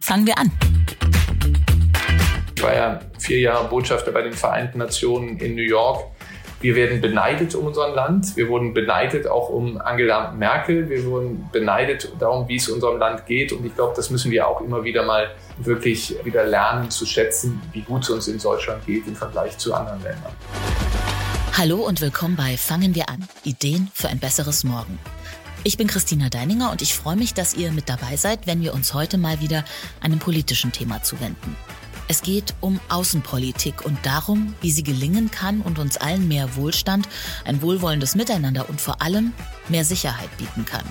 Fangen wir an. Ich war ja 4 Jahre Botschafter bei den Vereinten Nationen in New York. Wir werden beneidet um unser Land. Wir wurden beneidet auch um Angela Merkel. Wir wurden beneidet darum, wie es unserem Land geht. Und ich glaube, das müssen wir auch immer wieder mal wirklich wieder lernen zu schätzen, wie gut es uns in Deutschland geht im Vergleich zu anderen Ländern. Hallo und willkommen bei Fangen wir an. Ideen für ein besseres Morgen. Ich bin Christina Deininger und ich freue mich, dass ihr mit dabei seid, wenn wir uns heute mal wieder einem politischen Thema zuwenden. Es geht um Außenpolitik und darum, wie sie gelingen kann und uns allen mehr Wohlstand, ein wohlwollendes Miteinander und vor allem mehr Sicherheit bieten kann.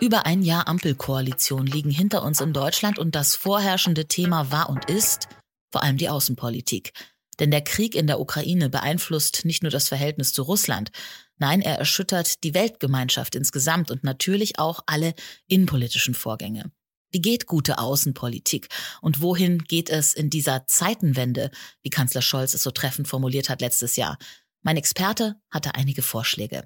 Über 1 Jahr Ampelkoalition liegen hinter uns in Deutschland und das vorherrschende Thema war und ist vor allem die Außenpolitik. Denn der Krieg in der Ukraine beeinflusst nicht nur das Verhältnis zu Russland, nein, er erschüttert die Weltgemeinschaft insgesamt und natürlich auch alle innenpolitischen Vorgänge. Wie geht gute Außenpolitik? Und wohin geht es in dieser Zeitenwende, wie Kanzler Scholz es so treffend formuliert hat letztes Jahr? Mein Experte hatte einige Vorschläge.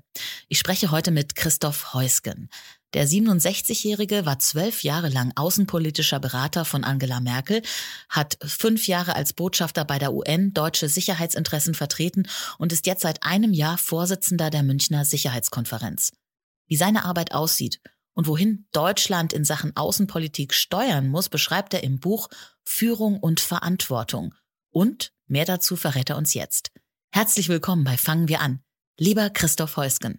Ich spreche heute mit Christoph Heusgen. Der 67-Jährige war 12 Jahre lang außenpolitischer Berater von Angela Merkel, hat 5 Jahre als Botschafter bei der UN deutsche Sicherheitsinteressen vertreten und ist jetzt seit einem Jahr Vorsitzender der Münchner Sicherheitskonferenz. Wie seine Arbeit aussieht und wohin Deutschland in Sachen Außenpolitik steuern muss, beschreibt er im Buch Führung und Verantwortung. Und mehr dazu verrät er uns jetzt. Herzlich willkommen bei Fangen wir an, lieber Christoph Heusgen.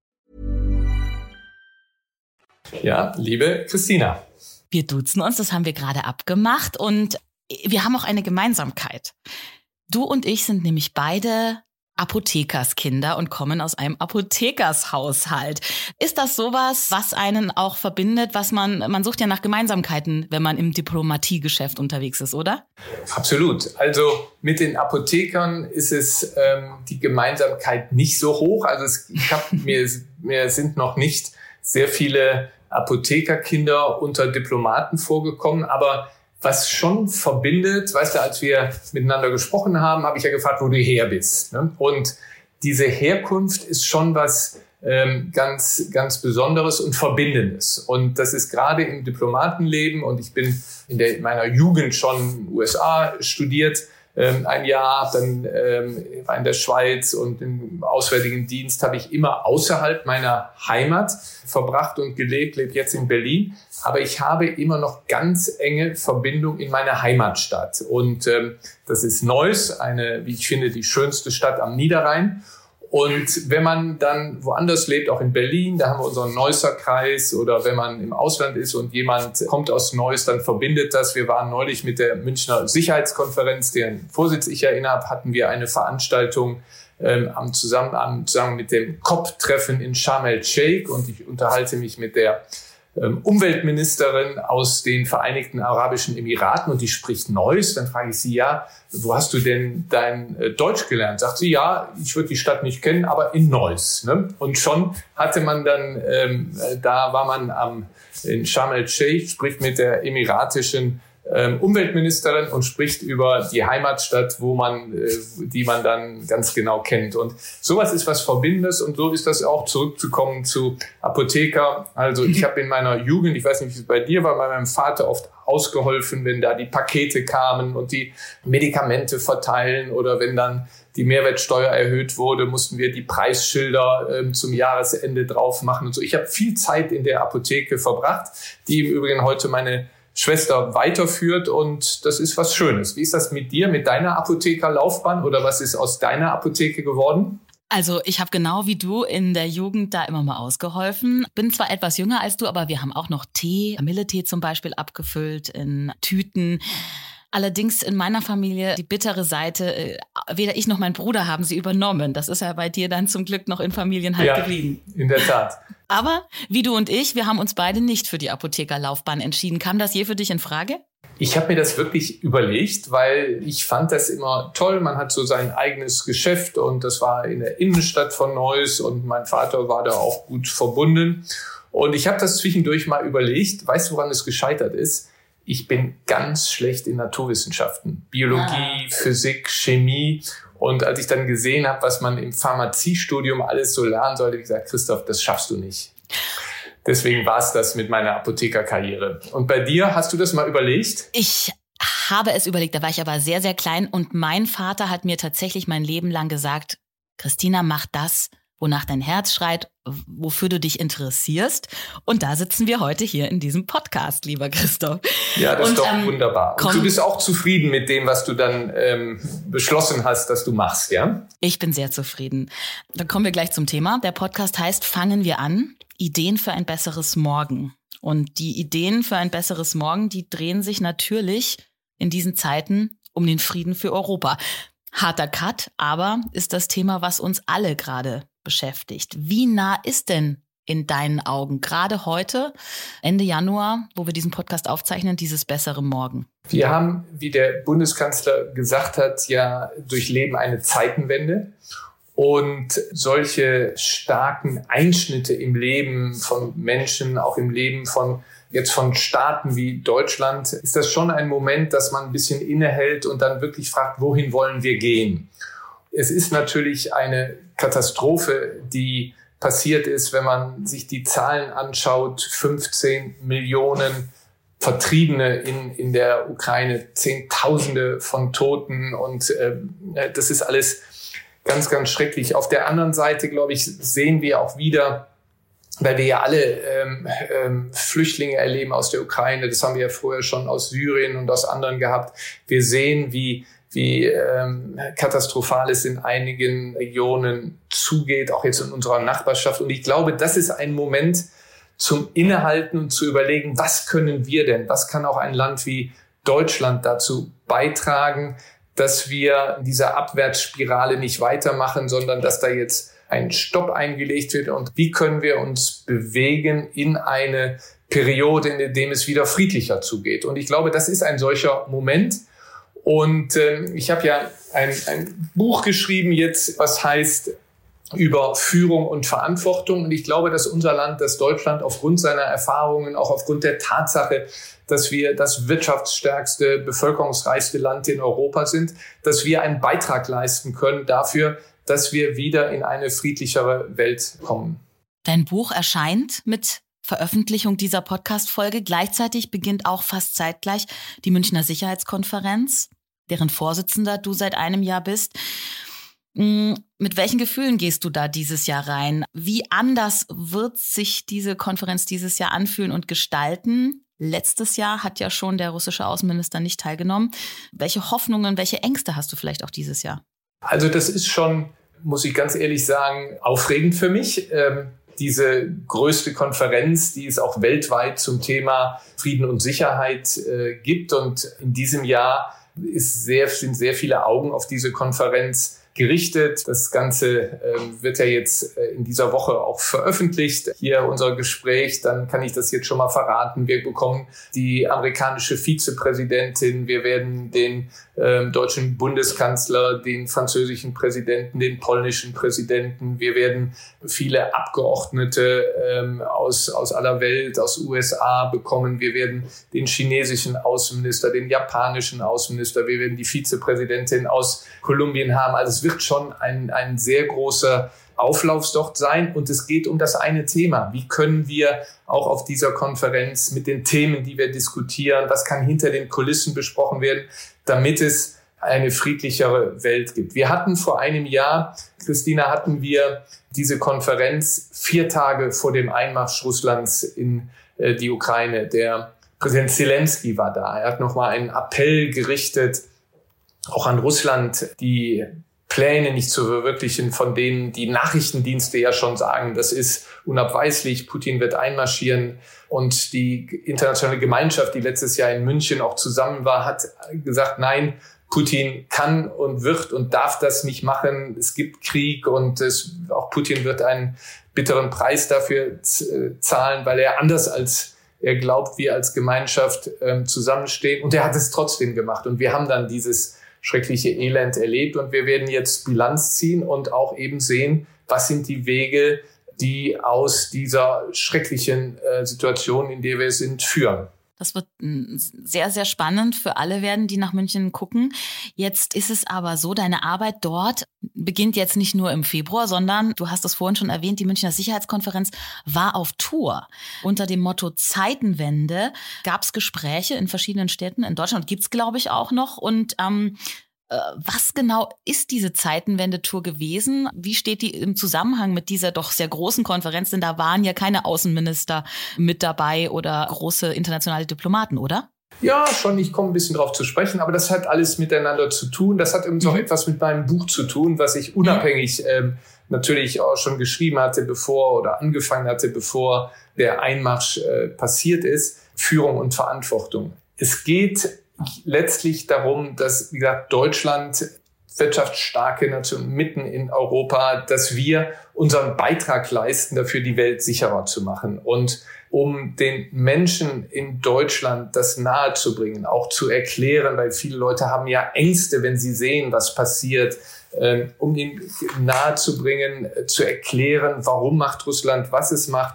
Ja, liebe Christina. Wir duzen uns, das haben wir gerade abgemacht und wir haben auch eine Gemeinsamkeit. Du und ich sind nämlich beide Apothekerskinder und kommen aus einem Apothekershaushalt. Ist das sowas, was einen auch verbindet, was man sucht ja nach Gemeinsamkeiten, wenn man im Diplomatiegeschäft unterwegs ist, oder? Absolut. Also mit den Apothekern ist es die Gemeinsamkeit nicht so hoch. Also mir sind noch nicht sehr viele Apothekerkinder unter Diplomaten vorgekommen, aber was schon verbindet, weißt du, als wir miteinander gesprochen haben, habe ich ja gefragt, wo du her bist. Ne? Und diese Herkunft ist schon was ganz, ganz Besonderes und Verbindendes. Und das ist gerade im Diplomatenleben, und ich bin in meiner Jugend schon in den USA studiert, 1 Jahr, dann war in der Schweiz und im Auswärtigen Dienst habe ich immer außerhalb meiner Heimat verbracht und gelebt, lebe jetzt in Berlin. Aber ich habe immer noch ganz enge Verbindung in meine Heimatstadt. Und das ist Neuss, eine, wie ich finde, die schönste Stadt am Niederrhein. Und wenn man dann woanders lebt, auch in Berlin, da haben wir unseren Neusser Kreis, oder wenn man im Ausland ist und jemand kommt aus Neuss, dann verbindet das. Wir waren neulich mit der Münchner Sicherheitskonferenz, deren Vorsitz ich ja innehabe, hatten wir eine Veranstaltung zusammen mit dem COP-Treffen in Sharm el-Sheikh, und ich unterhalte mich mit der Umweltministerin aus den Vereinigten Arabischen Emiraten und die spricht Neuss. Dann frage ich sie, ja, wo hast du denn dein Deutsch gelernt? Sagt sie, ja, ich würde die Stadt nicht kennen, aber in Neuss. Ne? Und schon hatte man dann, da war man in Sharm el-Sheikh, spricht mit der emiratischen Umweltministerin und spricht über die Heimatstadt, die man dann ganz genau kennt. Und sowas ist was Verbindendes, und so ist das auch, zurückzukommen zu Apotheker. Also ich habe in meiner Jugend, ich weiß nicht, wie es bei dir war, bei meinem Vater oft ausgeholfen, wenn da die Pakete kamen und die Medikamente verteilen, oder wenn dann die Mehrwertsteuer erhöht wurde, mussten wir die Preisschilder zum Jahresende drauf machen und so. Ich habe viel Zeit in der Apotheke verbracht, die im Übrigen heute meine Schwester weiterführt, und das ist was Schönes. Wie ist das mit dir, mit deiner Apothekerlaufbahn, oder was ist aus deiner Apotheke geworden? Also ich habe genau wie du in der Jugend da immer mal ausgeholfen. Bin zwar etwas jünger als du, aber wir haben auch noch Tee, Kamilletee zum Beispiel abgefüllt in Tüten. Allerdings in meiner Familie die bittere Seite, weder ich noch mein Bruder haben sie übernommen. Das ist ja bei dir dann zum Glück noch in Familien halt geblieben. In der Tat. Aber wie du und ich, wir haben uns beide nicht für die Apothekerlaufbahn entschieden. Kam das je für dich in Frage? Ich habe mir das wirklich überlegt, weil ich fand das immer toll. Man hat so sein eigenes Geschäft und das war in der Innenstadt von Neuss und mein Vater war da auch gut verbunden. Und ich habe das zwischendurch mal überlegt. Weißt du, woran es gescheitert ist? Ich bin ganz schlecht in Naturwissenschaften, Biologie, Physik, Chemie. Und als ich dann gesehen habe, was man im Pharmaziestudium alles so lernen sollte, habe ich gesagt, Christoph, das schaffst du nicht. Deswegen war es das mit meiner Apothekerkarriere. Und bei dir, hast du das mal überlegt? Ich habe es überlegt, da war ich aber sehr, sehr klein. Und mein Vater hat mir tatsächlich mein Leben lang gesagt, Christina, mach das, wonach dein Herz schreit, wofür du dich interessierst. Und da sitzen wir heute hier in diesem Podcast, lieber Christoph. Ja, das ist doch wunderbar. Und du bist auch zufrieden mit dem, was du dann beschlossen hast, dass du machst, ja? Ich bin sehr zufrieden. Dann kommen wir gleich zum Thema. Der Podcast heißt, fangen wir an, Ideen für ein besseres Morgen. Und die Ideen für ein besseres Morgen, die drehen sich natürlich in diesen Zeiten um den Frieden für Europa. Harter Cut, aber ist das Thema, was uns alle gerade beschäftigt. Wie nah ist denn in deinen Augen gerade heute, Ende Januar, wo wir diesen Podcast aufzeichnen, dieses bessere Morgen? Wir haben, wie der Bundeskanzler gesagt hat, ja durchleben eine Zeitenwende. Und solche starken Einschnitte im Leben von Menschen, auch im Leben von Staaten wie Deutschland, ist das schon ein Moment, dass man ein bisschen innehält und dann wirklich fragt, wohin wollen wir gehen? Es ist natürlich eine Katastrophe, die passiert ist, wenn man sich die Zahlen anschaut, 15 Millionen Vertriebene in der Ukraine, Zehntausende von Toten und das ist alles ganz, ganz schrecklich. Auf der anderen Seite, glaube ich, sehen wir auch wieder, weil wir ja alle Flüchtlinge erleben aus der Ukraine, das haben wir ja vorher schon aus Syrien und aus anderen gehabt, wir sehen, wie katastrophal es in einigen Regionen zugeht, auch jetzt in unserer Nachbarschaft. Und ich glaube, das ist ein Moment zum Innehalten und zu überlegen, was können wir denn, was kann auch ein Land wie Deutschland dazu beitragen, dass wir in dieser Abwärtsspirale nicht weitermachen, sondern dass da jetzt ein Stopp eingelegt wird. Und wie können wir uns bewegen in eine Periode, in der es wieder friedlicher zugeht? Und ich glaube, das ist ein solcher Moment. Und ich habe ja ein Buch geschrieben jetzt, was heißt über Führung und Verantwortung. Und ich glaube, dass unser Land, dass Deutschland aufgrund seiner Erfahrungen, auch aufgrund der Tatsache, dass wir das wirtschaftsstärkste, bevölkerungsreichste Land in Europa sind, dass wir einen Beitrag leisten können dafür, dass wir wieder in eine friedlichere Welt kommen. Dein Buch erscheint mit Veröffentlichung dieser Podcast-Folge. Gleichzeitig beginnt auch fast zeitgleich die Münchner Sicherheitskonferenz, deren Vorsitzender du seit einem Jahr bist. Mit welchen Gefühlen gehst du da dieses Jahr rein? Wie anders wird sich diese Konferenz dieses Jahr anfühlen und gestalten? Letztes Jahr hat ja schon der russische Außenminister nicht teilgenommen. Welche Hoffnungen, welche Ängste hast du vielleicht auch dieses Jahr? Also das ist schon, muss ich ganz ehrlich sagen, aufregend für mich. Diese größte Konferenz, die es auch weltweit zum Thema Frieden und Sicherheit gibt. Und in diesem Jahr sind sehr viele Augen auf diese Konferenz gerichtet. Das Ganze wird ja jetzt in dieser Woche auch veröffentlicht. Hier unser Gespräch, dann kann ich das jetzt schon mal verraten. Wir bekommen die amerikanische Vizepräsidentin, wir werden den deutschen Bundeskanzler, den französischen Präsidenten, den polnischen Präsidenten, wir werden viele Abgeordnete aus aller Welt, aus USA bekommen. Wir werden den chinesischen Außenminister, den japanischen Außenminister, wir werden die Vizepräsidentin aus Kolumbien haben. Also wird schon ein sehr großer Auflauf dort sein. Und es geht um das eine Thema. Wie können wir auch auf dieser Konferenz mit den Themen, die wir diskutieren, was kann hinter den Kulissen besprochen werden, damit es eine friedlichere Welt gibt. Wir hatten vor einem Jahr, Christina, diese Konferenz 4 Tage vor dem Einmarsch Russlands in die Ukraine. Der Präsident Zelensky war da. Er hat nochmal einen Appell gerichtet, auch an Russland, die Pläne nicht zu verwirklichen, von denen die Nachrichtendienste ja schon sagen, das ist unabweislich, Putin wird einmarschieren. Und die internationale Gemeinschaft, die letztes Jahr in München auch zusammen war, hat gesagt, nein, Putin kann und wird und darf das nicht machen. Es gibt Krieg und auch Putin wird einen bitteren Preis dafür zahlen, weil er anders als er glaubt, wir als Gemeinschaft zusammenstehen. Und er hat es trotzdem gemacht. Und wir haben dann dieses schreckliche Elend erlebt. Und wir werden jetzt Bilanz ziehen und auch eben sehen, was sind die Wege, die aus dieser schrecklichen Situation, in der wir sind, führen. Das wird sehr, sehr spannend für alle werden, die nach München gucken. Jetzt ist es aber so, deine Arbeit dort beginnt jetzt nicht nur im Februar, sondern, du hast es vorhin schon erwähnt, die Münchner Sicherheitskonferenz war auf Tour. Unter dem Motto Zeitenwende gab es Gespräche in verschiedenen Städten in Deutschland. Gibt es, glaube ich, auch noch. Und was genau ist diese Zeitenwende-Tour gewesen? Wie steht die im Zusammenhang mit dieser doch sehr großen Konferenz? Denn da waren ja keine Außenminister mit dabei oder große internationale Diplomaten, oder? Ja, schon. Ich komme ein bisschen drauf zu sprechen. Aber das hat alles miteinander zu tun. Das hat übrigens auch etwas mit meinem Buch zu tun, was ich unabhängig natürlich auch schon geschrieben hatte, bevor der Einmarsch passiert ist. Führung und Verantwortung. Es geht letztlich darum, dass, wie gesagt, Deutschland, wirtschaftsstarke Nation mitten in Europa, dass wir unseren Beitrag leisten, dafür die Welt sicherer zu machen. Und um den Menschen in Deutschland das nahezubringen, auch zu erklären, weil viele Leute haben ja Ängste, wenn sie sehen, was passiert, um ihnen nahezubringen, zu erklären, warum macht Russland, was es macht.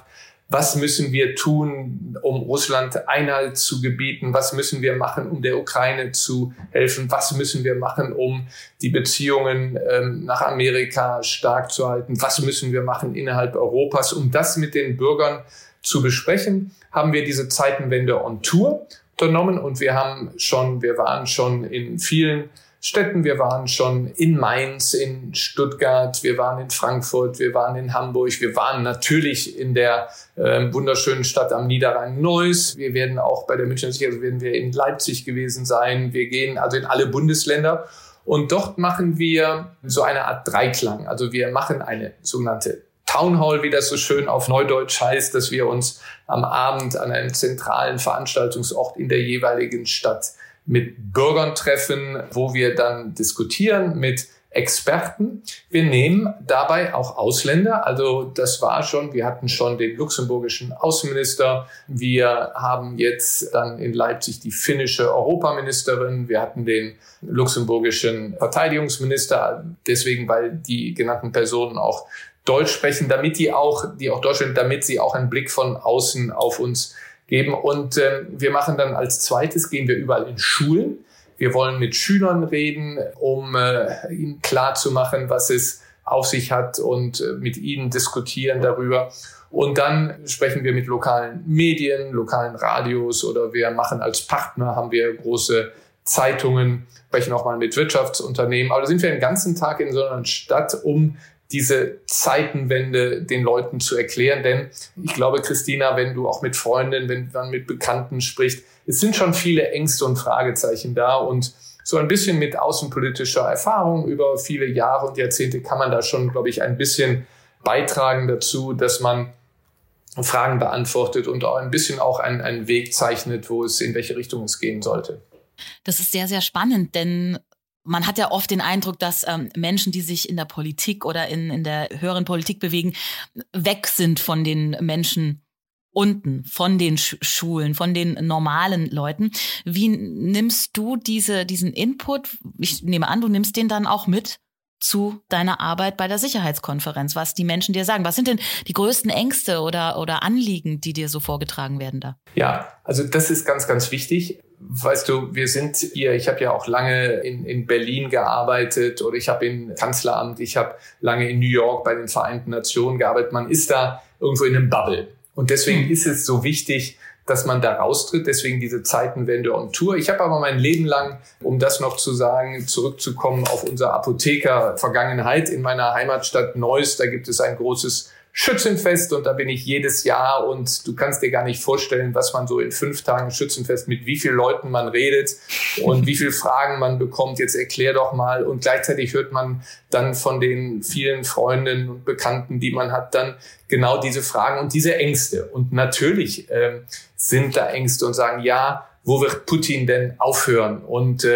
Was müssen wir tun, um Russland Einhalt zu gebieten? Was müssen wir machen, um der Ukraine zu helfen? Was müssen wir machen, um die Beziehungen nach Amerika stark zu halten? Was müssen wir machen innerhalb Europas? Um das mit den Bürgern zu besprechen, haben wir diese Zeitenwende on Tour unternommen. Und wir waren schon in vielen Städten. Wir waren schon in Mainz, in Stuttgart, wir waren in Frankfurt, wir waren in Hamburg, wir waren natürlich in der wunderschönen Stadt am Niederrhein Neuss. Wir werden auch bei der Münchner Sicherheit, werden wir in Leipzig gewesen sein. Wir gehen also in alle Bundesländer und dort machen wir so eine Art Dreiklang. Also wir machen eine sogenannte Town Hall, wie das so schön auf Neudeutsch heißt, dass wir uns am Abend an einem zentralen Veranstaltungsort in der jeweiligen Stadt mit Bürgern treffen, wo wir dann diskutieren mit Experten. Wir nehmen dabei auch Ausländer. Also wir hatten schon den luxemburgischen Außenminister. Wir haben jetzt dann in Leipzig die finnische Europaministerin. Wir hatten den luxemburgischen Verteidigungsminister. Deswegen, weil die genannten Personen auch Deutsch sprechen, damit sie auch einen Blick von außen auf uns geben. Und wir machen dann als zweites, gehen wir überall in Schulen. Wir wollen mit Schülern reden, um ihnen klarzumachen, was es auf sich hat und mit ihnen diskutieren darüber. Und dann sprechen wir mit lokalen Medien, lokalen Radios oder wir machen als Partner, haben wir große Zeitungen, sprechen auch mal mit Wirtschaftsunternehmen. Aber da sind wir den ganzen Tag in so einer Stadt, um diese Zeitenwende den Leuten zu erklären. Denn ich glaube, Christina, wenn du auch mit Freundinnen, wenn man mit Bekannten spricht, es sind schon viele Ängste und Fragezeichen da. Und so ein bisschen mit außenpolitischer Erfahrung über viele Jahre und Jahrzehnte kann man da schon, glaube ich, ein bisschen beitragen dazu, dass man Fragen beantwortet und auch ein bisschen auch einen Weg zeichnet, in welche Richtung es gehen sollte. Das ist sehr, sehr spannend, denn man hat ja oft den Eindruck, dass Menschen, die sich in der Politik oder in der höheren Politik bewegen, weg sind von den Menschen unten, von den Schulen, von den normalen Leuten. Wie nimmst du diesen Input? Ich nehme an, du nimmst den dann auch mit zu deiner Arbeit bei der Sicherheitskonferenz, was die Menschen dir sagen. Was sind denn die größten Ängste oder Anliegen, die dir so vorgetragen werden da? Ja, also das ist ganz, ganz wichtig. Weißt du, ich habe ja auch lange in Berlin gearbeitet oder ich habe im Kanzleramt, ich habe lange in New York bei den Vereinten Nationen gearbeitet. Man ist da irgendwo in einem Bubble. Und deswegen ist es so wichtig, dass man da raustritt. Deswegen diese Zeitenwende on Tour. Ich habe aber mein Leben lang, um das noch zu sagen, zurückzukommen auf unsere Apotheker-Vergangenheit in meiner Heimatstadt Neuss. Da gibt es ein großes Schützenfest und da bin ich jedes Jahr und du kannst dir gar nicht vorstellen, was man so in 5 Tagen Schützenfest, mit wie vielen Leuten man redet und wie viele Fragen man bekommt, jetzt erklär doch mal, und gleichzeitig hört man dann von den vielen Freundinnen und Bekannten, die man hat, dann genau diese Fragen und diese Ängste, und natürlich sind da Ängste und sagen, ja, wo wird Putin denn aufhören, und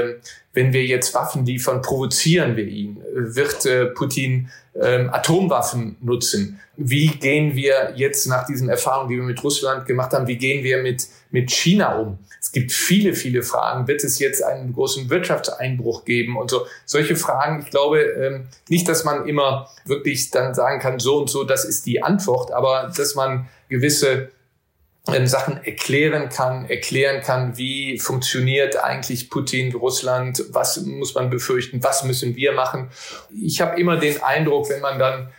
wenn wir jetzt Waffen liefern, provozieren wir ihn, wird Putin Atomwaffen nutzen. Wie gehen wir jetzt nach diesen Erfahrungen, die wir mit Russland gemacht haben, wie gehen wir mit China um? Es gibt viele, viele Fragen. Wird es jetzt einen großen Wirtschaftseinbruch geben und so? Solche Fragen, ich glaube nicht, dass man immer wirklich dann sagen kann, so und so, das ist die Antwort, aber dass man gewisse Sachen erklären kann, wie funktioniert eigentlich Putin, Russland, was muss man befürchten, was müssen wir machen. Ich habe immer den Eindruck, wenn man dann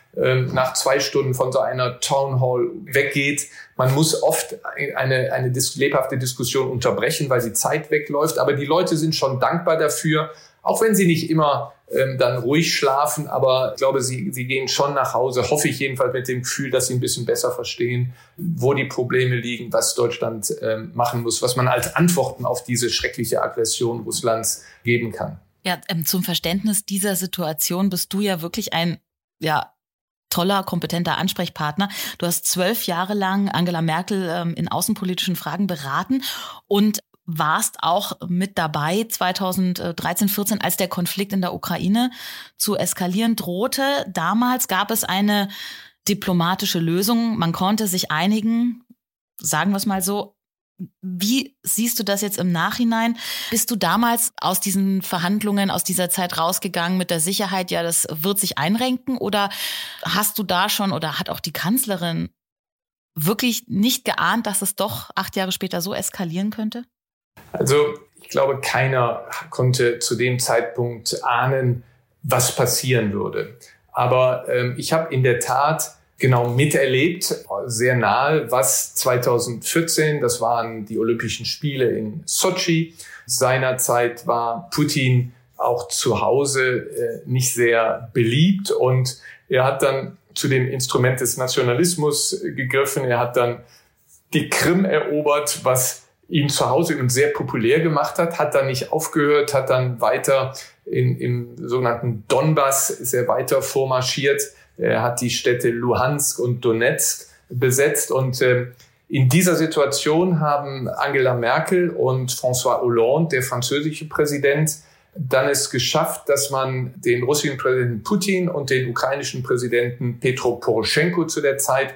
nach 2 Stunden von so einer Town Hall weggeht, man muss oft eine lebhafte Diskussion unterbrechen, weil die Zeit wegläuft, aber die Leute sind schon dankbar dafür, auch wenn sie nicht immer dann ruhig schlafen, aber ich glaube, sie gehen schon nach Hause, hoffe ich jedenfalls, mit dem Gefühl, dass sie ein bisschen besser verstehen, wo die Probleme liegen, was Deutschland machen muss, was man als Antworten auf diese schreckliche Aggression Russlands geben kann. Ja, zum Verständnis dieser Situation bist du ja wirklich ein, ja, toller, kompetenter Ansprechpartner. Du hast 12 Jahre lang Angela Merkel in außenpolitischen Fragen beraten und warst auch mit dabei 2013, 14, als der Konflikt in der Ukraine zu eskalieren drohte. Damals gab es eine diplomatische Lösung. Man konnte sich einigen, sagen wir es mal so. Wie siehst du das jetzt im Nachhinein? Bist du damals aus diesen Verhandlungen, aus dieser Zeit rausgegangen mit der Sicherheit, ja, das wird sich einrenken? Oder hast du da schon, oder hat auch die Kanzlerin wirklich nicht geahnt, dass es doch 8 Jahre später so eskalieren könnte? Also ich glaube, keiner konnte zu dem Zeitpunkt ahnen, was passieren würde. Aber ich habe in der Tat genau miterlebt, sehr nahe, was 2014, das waren die Olympischen Spiele in Sotschi, seinerzeit war Putin auch zu Hause nicht sehr beliebt und er hat dann zu dem Instrument des Nationalismus gegriffen. Er hat dann die Krim erobert, was ihn zu Hause und sehr populär gemacht hat, hat dann nicht aufgehört, hat dann weiter im sogenannten Donbass, ist er weiter vormarschiert, er hat die Städte Luhansk und Donetsk besetzt und in dieser Situation haben Angela Merkel und François Hollande, der französische Präsident, dann es geschafft, dass man den russischen Präsidenten Putin und den ukrainischen Präsidenten Petro Poroschenko zu der Zeit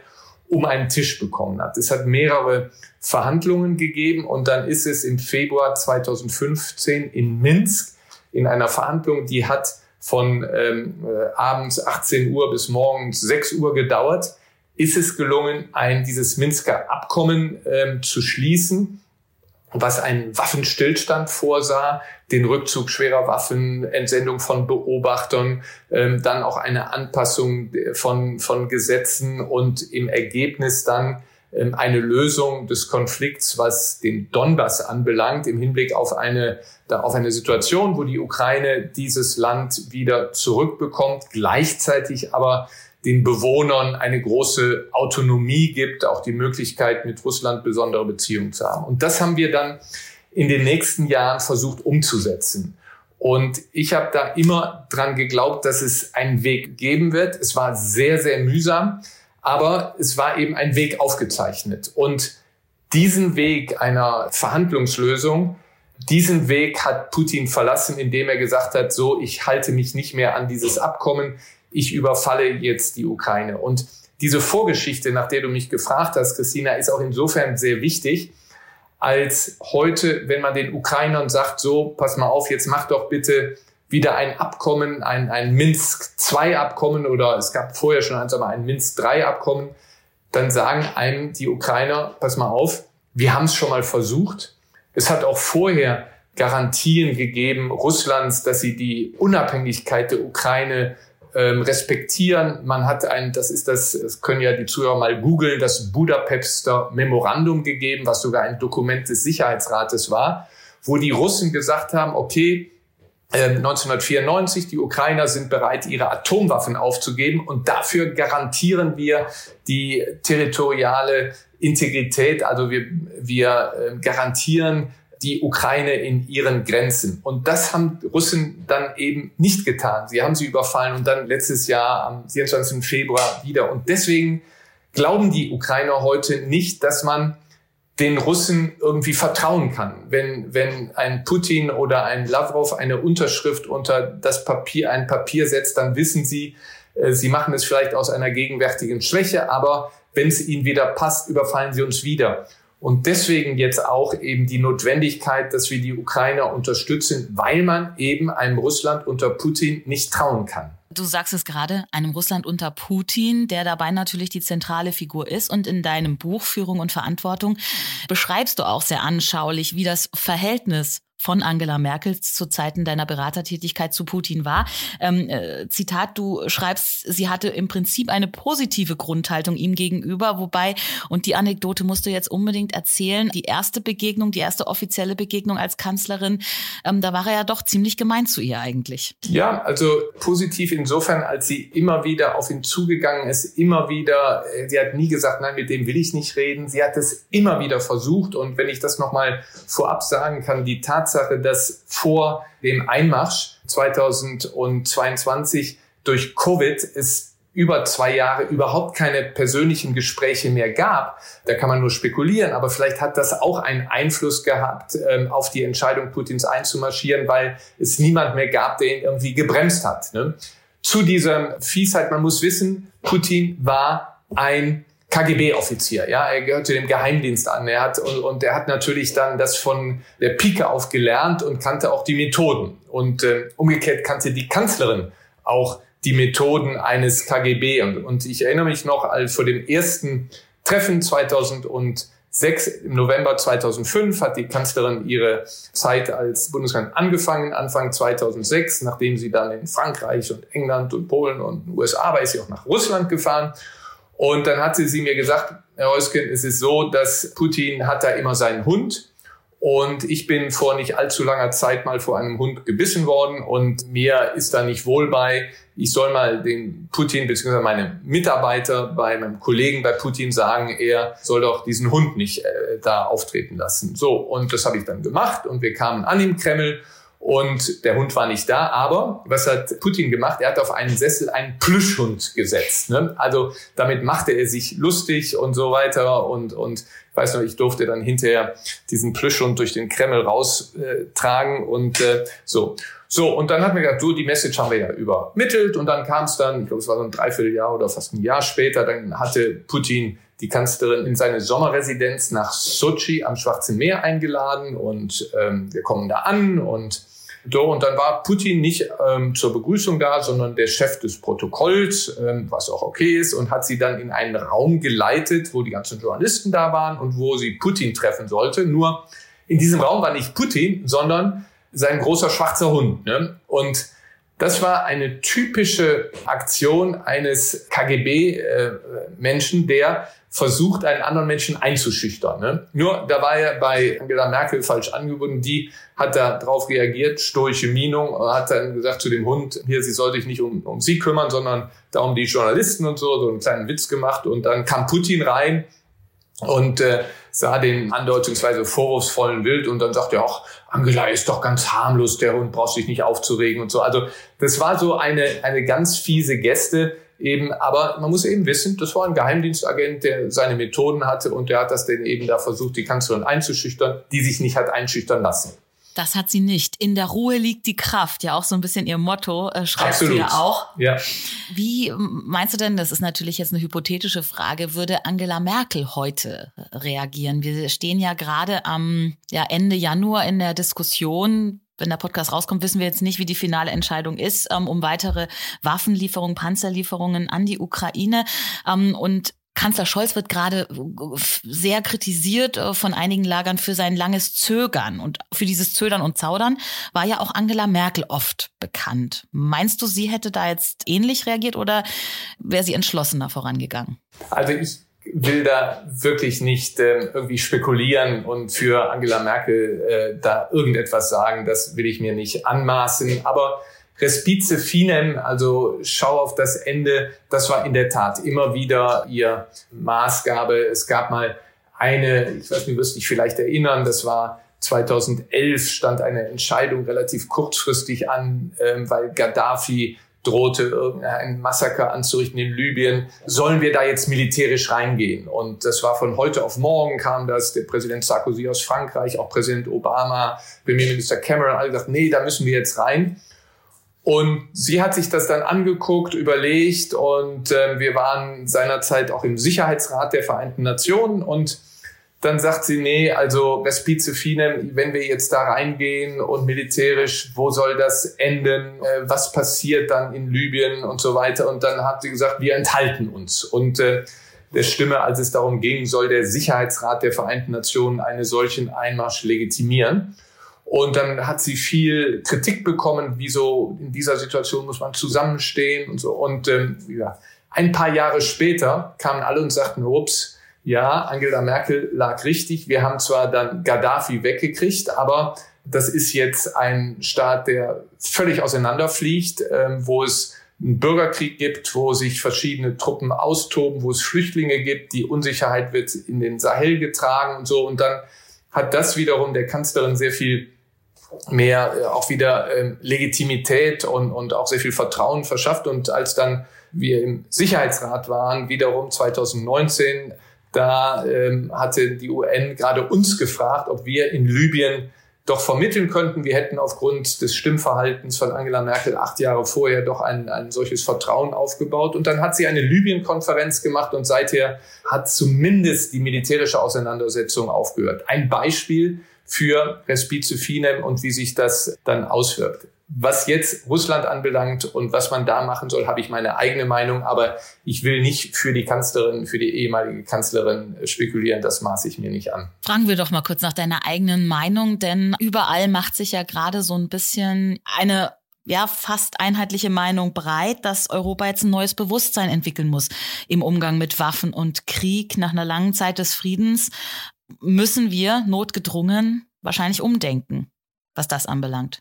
um einen Tisch bekommen hat. Es hat mehrere Verhandlungen gegeben und dann ist es im Februar 2015 in Minsk in einer Verhandlung, die hat von abends 18 Uhr bis morgens 6 Uhr gedauert, ist es gelungen, dieses Minsker Abkommen zu schließen, was einen Waffenstillstand vorsah, den Rückzug schwerer Waffen, Entsendung von Beobachtern, dann auch eine Anpassung von Gesetzen und im Ergebnis dann eine Lösung des Konflikts, was den Donbass anbelangt, im Hinblick auf eine Situation, wo die Ukraine dieses Land wieder zurückbekommt, gleichzeitig aber den Bewohnern eine große Autonomie gibt, auch die Möglichkeit, mit Russland besondere Beziehungen zu haben. Und das haben wir dann in den nächsten Jahren versucht umzusetzen. Und ich habe da immer dran geglaubt, dass es einen Weg geben wird. Es war sehr, sehr mühsam, aber es war eben ein Weg aufgezeichnet. Und diesen Weg einer Verhandlungslösung, diesen Weg hat Putin verlassen, indem er gesagt hat, so, ich halte mich nicht mehr an dieses Abkommen, ich überfalle jetzt die Ukraine. Und diese Vorgeschichte, nach der du mich gefragt hast, Christina, ist auch insofern sehr wichtig, als heute, wenn man den Ukrainern sagt, so, pass mal auf, jetzt mach doch bitte wieder ein Abkommen, ein Minsk-II-Abkommen oder es gab vorher schon eins, aber ein Minsk-III-Abkommen, dann sagen einem die Ukrainer, pass mal auf, wir haben es schon mal versucht. Es hat auch vorher Garantien gegeben Russlands, dass sie die Unabhängigkeit der Ukraine respektieren. Man hat das können ja die Zuhörer mal googeln, das Budapester Memorandum gegeben, was sogar ein Dokument des Sicherheitsrates war, wo die Russen gesagt haben, okay, 1994, die Ukrainer sind bereit, ihre Atomwaffen aufzugeben und dafür garantieren wir die territoriale Integrität, also wir garantieren die Ukraine in ihren Grenzen. Und das haben Russen dann eben nicht getan. Sie haben sie überfallen und dann letztes Jahr am 24. Februar wieder. Und deswegen glauben die Ukrainer heute nicht, dass man den Russen irgendwie vertrauen kann. Wenn ein Putin oder ein Lavrov eine Unterschrift unter ein Papier setzt, dann wissen sie, sie machen es vielleicht aus einer gegenwärtigen Schwäche, aber wenn es ihnen wieder passt, überfallen sie uns wieder. Und deswegen jetzt auch eben die Notwendigkeit, dass wir die Ukrainer unterstützen, weil man eben einem Russland unter Putin nicht trauen kann. Du sagst es gerade, einem Russland unter Putin, der dabei natürlich die zentrale Figur ist. Und in deinem Buch Führung und Verantwortung beschreibst du auch sehr anschaulich, wie das Verhältnis von Angela Merkel zu Zeiten deiner Beratertätigkeit zu Putin war. Zitat, du schreibst, sie hatte im Prinzip eine positive Grundhaltung ihm gegenüber, wobei, und die Anekdote musst du jetzt unbedingt erzählen, die erste offizielle Begegnung als Kanzlerin, da war er ja doch ziemlich gemein zu ihr eigentlich. Ja, also positiv insofern, als sie immer wieder auf ihn zugegangen ist, sie hat nie gesagt, nein, mit dem will ich nicht reden, sie hat es immer wieder versucht und wenn ich das nochmal vorab sagen kann, die Tatsache, dass vor dem Einmarsch 2022 durch Covid es über 2 Jahre überhaupt keine persönlichen Gespräche mehr gab. Da kann man nur spekulieren, aber vielleicht hat das auch einen Einfluss gehabt auf die Entscheidung Putins einzumarschieren, weil es niemand mehr gab, der ihn irgendwie gebremst hat. Ne? Zu dieser Fiesheit, man muss wissen, Putin war ein KGB-Offizier, ja, er gehörte dem Geheimdienst an. Er hat natürlich dann das von der Pike auf gelernt und kannte auch die Methoden. Und umgekehrt kannte die Kanzlerin auch die Methoden eines KGB. Und ich erinnere mich noch, als vor dem ersten Treffen 2006, im November 2005, hat die Kanzlerin ihre Zeit als Bundeskanzlerin angefangen, Anfang 2006, nachdem sie dann in Frankreich und England und Polen und den USA war, ist sie auch nach Russland gefahren. Und dann hat sie mir gesagt, Herr Heusken, es ist so, dass Putin hat da immer seinen Hund und ich bin vor nicht allzu langer Zeit mal vor einem Hund gebissen worden und mir ist da nicht wohl bei. Ich soll mal den Putin bzw. meine Mitarbeiter bei meinem Kollegen bei Putin sagen, er soll doch diesen Hund nicht da auftreten lassen. So, und das habe ich dann gemacht und wir kamen an im Kreml und der Hund war nicht da, aber was hat Putin gemacht? Er hat auf einen Sessel einen Plüschhund gesetzt. Ne? Also damit machte er sich lustig und so weiter. Und ich weiß noch, ich durfte dann hinterher diesen Plüschhund durch den Kreml raustragen und so. So, und dann hat man gesagt, so, die Message haben wir ja übermittelt. Und dann kam es dann, ich glaube, es war so ein Dreivierteljahr oder fast ein Jahr später, dann hatte Putin die Kanzlerin in seine Sommerresidenz nach Sotschi am Schwarzen Meer eingeladen. Und wir kommen da an und so, und dann war Putin nicht zur Begrüßung da, sondern der Chef des Protokolls, was auch okay ist, und hat sie dann in einen Raum geleitet, wo die ganzen Journalisten da waren und wo sie Putin treffen sollte. Nur in diesem Raum war nicht Putin, sondern sein großer schwarzer Hund. Ne? Und das war eine typische Aktion eines KGB-Menschen, der versucht, einen anderen Menschen einzuschüchtern. Ne? Nur, da war er bei Angela Merkel falsch angebunden. Die hat da drauf reagiert, stoische Mienung, hat dann gesagt zu dem Hund, hier, sie soll sich nicht um sie kümmern, sondern da um die Journalisten und so einen kleinen Witz gemacht. Und dann kam Putin rein und sah den andeutungsweise vorwurfsvollen Wild und dann sagte er, ach, Angela ist doch ganz harmlos, der Hund braucht sich nicht aufzuregen und so. Also das war so eine ganz fiese Geste. Eben, aber man muss eben wissen, das war ein Geheimdienstagent, der seine Methoden hatte und der hat das dann eben da versucht, die Kanzlerin einzuschüchtern, die sich nicht hat einschüchtern lassen. Das hat sie nicht. In der Ruhe liegt die Kraft, ja auch so ein bisschen ihr Motto, schreibst du ja auch. Ja. Wie meinst du denn, das ist natürlich jetzt eine hypothetische Frage, würde Angela Merkel heute reagieren? Wir stehen ja gerade am Ende Januar in der Diskussion. Wenn der Podcast rauskommt, wissen wir jetzt nicht, wie die finale Entscheidung ist, um weitere Waffenlieferungen, Panzerlieferungen an die Ukraine. Und Kanzler Scholz wird gerade sehr kritisiert von einigen Lagern für sein langes Zögern. Und für dieses Zögern und Zaudern war ja auch Angela Merkel oft bekannt. Meinst du, sie hätte da jetzt ähnlich reagiert oder wäre sie entschlossener vorangegangen? Also ich will da wirklich nicht irgendwie spekulieren und für Angela Merkel da irgendetwas sagen. Das will ich mir nicht anmaßen. Aber respice finem, also schau auf das Ende, das war in der Tat immer wieder ihr Maßgabe. Es gab mal eine, ich weiß nicht, wirst dich vielleicht erinnern, das war 2011, stand eine Entscheidung relativ kurzfristig an, weil Gaddafi drohte, irgendein Massaker anzurichten in Libyen. Sollen wir da jetzt militärisch reingehen? Und das war von heute auf morgen kam das. Der Präsident Sarkozy aus Frankreich, auch Präsident Obama, Premierminister Cameron, alle gesagt, nee, da müssen wir jetzt rein. Und sie hat sich das dann angeguckt, überlegt und wir waren seinerzeit auch im Sicherheitsrat der Vereinten Nationen und dann sagt sie, nee, also respice finem, wenn wir jetzt da reingehen und militärisch, wo soll das enden, was passiert dann in Libyen und so weiter. Und dann hat sie gesagt, wir enthalten uns. Und der Stimme, als es darum ging, soll der Sicherheitsrat der Vereinten Nationen einen solchen Einmarsch legitimieren. Und dann hat sie viel Kritik bekommen, wieso in dieser Situation muss man zusammenstehen und so. Und ja, ein paar Jahre später kamen alle und sagten, ups, ja, Angela Merkel lag richtig. Wir haben zwar dann Gaddafi weggekriegt, aber das ist jetzt ein Staat, der völlig auseinanderfliegt, wo es einen Bürgerkrieg gibt, wo sich verschiedene Truppen austoben, wo es Flüchtlinge gibt, die Unsicherheit wird in den Sahel getragen und so. Und dann hat das wiederum der Kanzlerin sehr viel mehr auch wieder Legitimität und auch sehr viel Vertrauen verschafft. Und als dann wir im Sicherheitsrat waren, wiederum 2019, da hatte die UN gerade uns gefragt, ob wir in Libyen doch vermitteln könnten. Wir hätten aufgrund des Stimmverhaltens von Angela Merkel 8 Jahre vorher doch ein solches Vertrauen aufgebaut. Und dann hat sie eine Libyen-Konferenz gemacht und seither hat zumindest die militärische Auseinandersetzung aufgehört. Ein Beispiel für respice finem und wie sich das dann auswirkt. Was jetzt Russland anbelangt und was man da machen soll, habe ich meine eigene Meinung. Aber ich will nicht für die Kanzlerin, für die ehemalige Kanzlerin spekulieren. Das maße ich mir nicht an. Fragen wir doch mal kurz nach deiner eigenen Meinung. Denn überall macht sich ja gerade so ein bisschen eine ja fast einheitliche Meinung breit, dass Europa jetzt ein neues Bewusstsein entwickeln muss im Umgang mit Waffen und Krieg. Nach einer langen Zeit des Friedens müssen wir notgedrungen wahrscheinlich umdenken, was das anbelangt.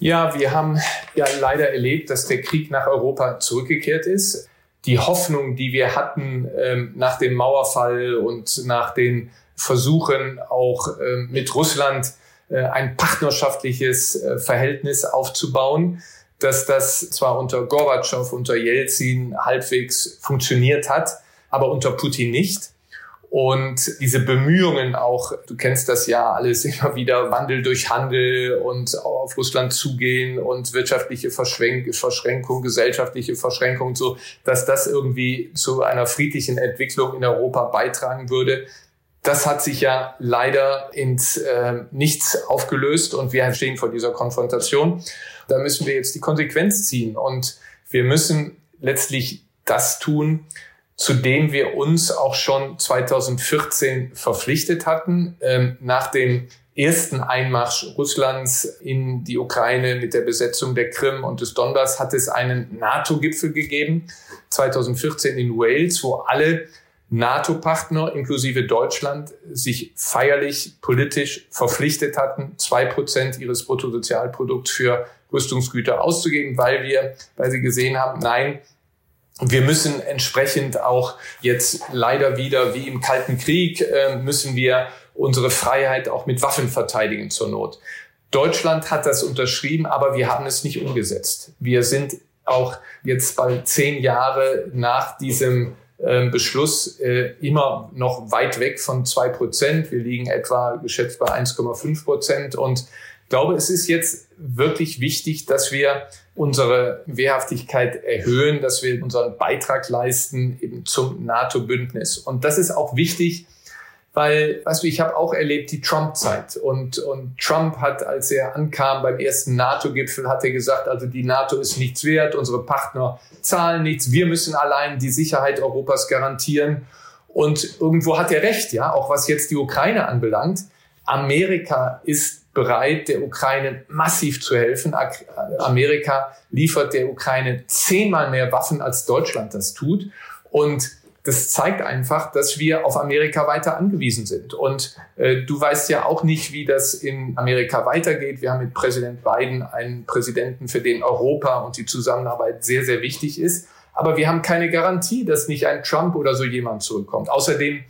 Ja, wir haben ja leider erlebt, dass der Krieg nach Europa zurückgekehrt ist. Die Hoffnung, die wir hatten nach dem Mauerfall und nach den Versuchen auch mit Russland ein partnerschaftliches Verhältnis aufzubauen, dass das zwar unter Gorbatschow, unter Jelzin halbwegs funktioniert hat, aber unter Putin nicht. Und diese Bemühungen auch, du kennst das ja alles immer wieder, Wandel durch Handel und auf Russland zugehen und wirtschaftliche Verschränkung, gesellschaftliche Verschränkung, so, dass das irgendwie zu einer friedlichen Entwicklung in Europa beitragen würde. Das hat sich ja leider ins Nichts aufgelöst und wir stehen vor dieser Konfrontation. Da müssen wir jetzt die Konsequenz ziehen und wir müssen letztlich das tun, zu dem wir uns auch schon 2014 verpflichtet hatten, nach dem ersten Einmarsch Russlands in die Ukraine mit der Besetzung der Krim und des Donbass hat es einen NATO-Gipfel gegeben, 2014 in Wales, wo alle NATO-Partner inklusive Deutschland sich feierlich politisch verpflichtet hatten, 2% ihres Bruttosozialprodukts für Rüstungsgüter auszugeben, weil sie gesehen haben, nein, wir müssen entsprechend auch jetzt leider wieder wie im Kalten Krieg, müssen wir unsere Freiheit auch mit Waffen verteidigen zur Not. Deutschland hat das unterschrieben, aber wir haben es nicht umgesetzt. Wir sind auch jetzt bald 10 Jahre nach diesem Beschluss immer noch weit weg von 2%. Wir liegen etwa geschätzt bei 1,5%. Und ich glaube, es ist jetzt wirklich wichtig, dass wir unsere Wehrhaftigkeit erhöhen, dass wir unseren Beitrag leisten eben zum NATO-Bündnis. Und das ist auch wichtig, weil, weißt du, ich habe auch erlebt die Trump-Zeit. Und Trump hat, als er ankam beim ersten NATO-Gipfel, hat er gesagt, also die NATO ist nichts wert, unsere Partner zahlen nichts, wir müssen allein die Sicherheit Europas garantieren. Und irgendwo hat er recht, ja, auch was jetzt die Ukraine anbelangt. Amerika ist bereit, der Ukraine massiv zu helfen. Amerika liefert der Ukraine 10-mal mehr Waffen, als Deutschland das tut. Und Das zeigt einfach, dass wir auf Amerika weiter angewiesen sind. Und du weißt ja auch nicht, wie das in Amerika weitergeht. Wir haben mit Präsident Biden einen Präsidenten, für den Europa und die Zusammenarbeit sehr, sehr wichtig ist. Aber wir haben keine Garantie, dass nicht ein Trump oder so jemand zurückkommt. Außerdem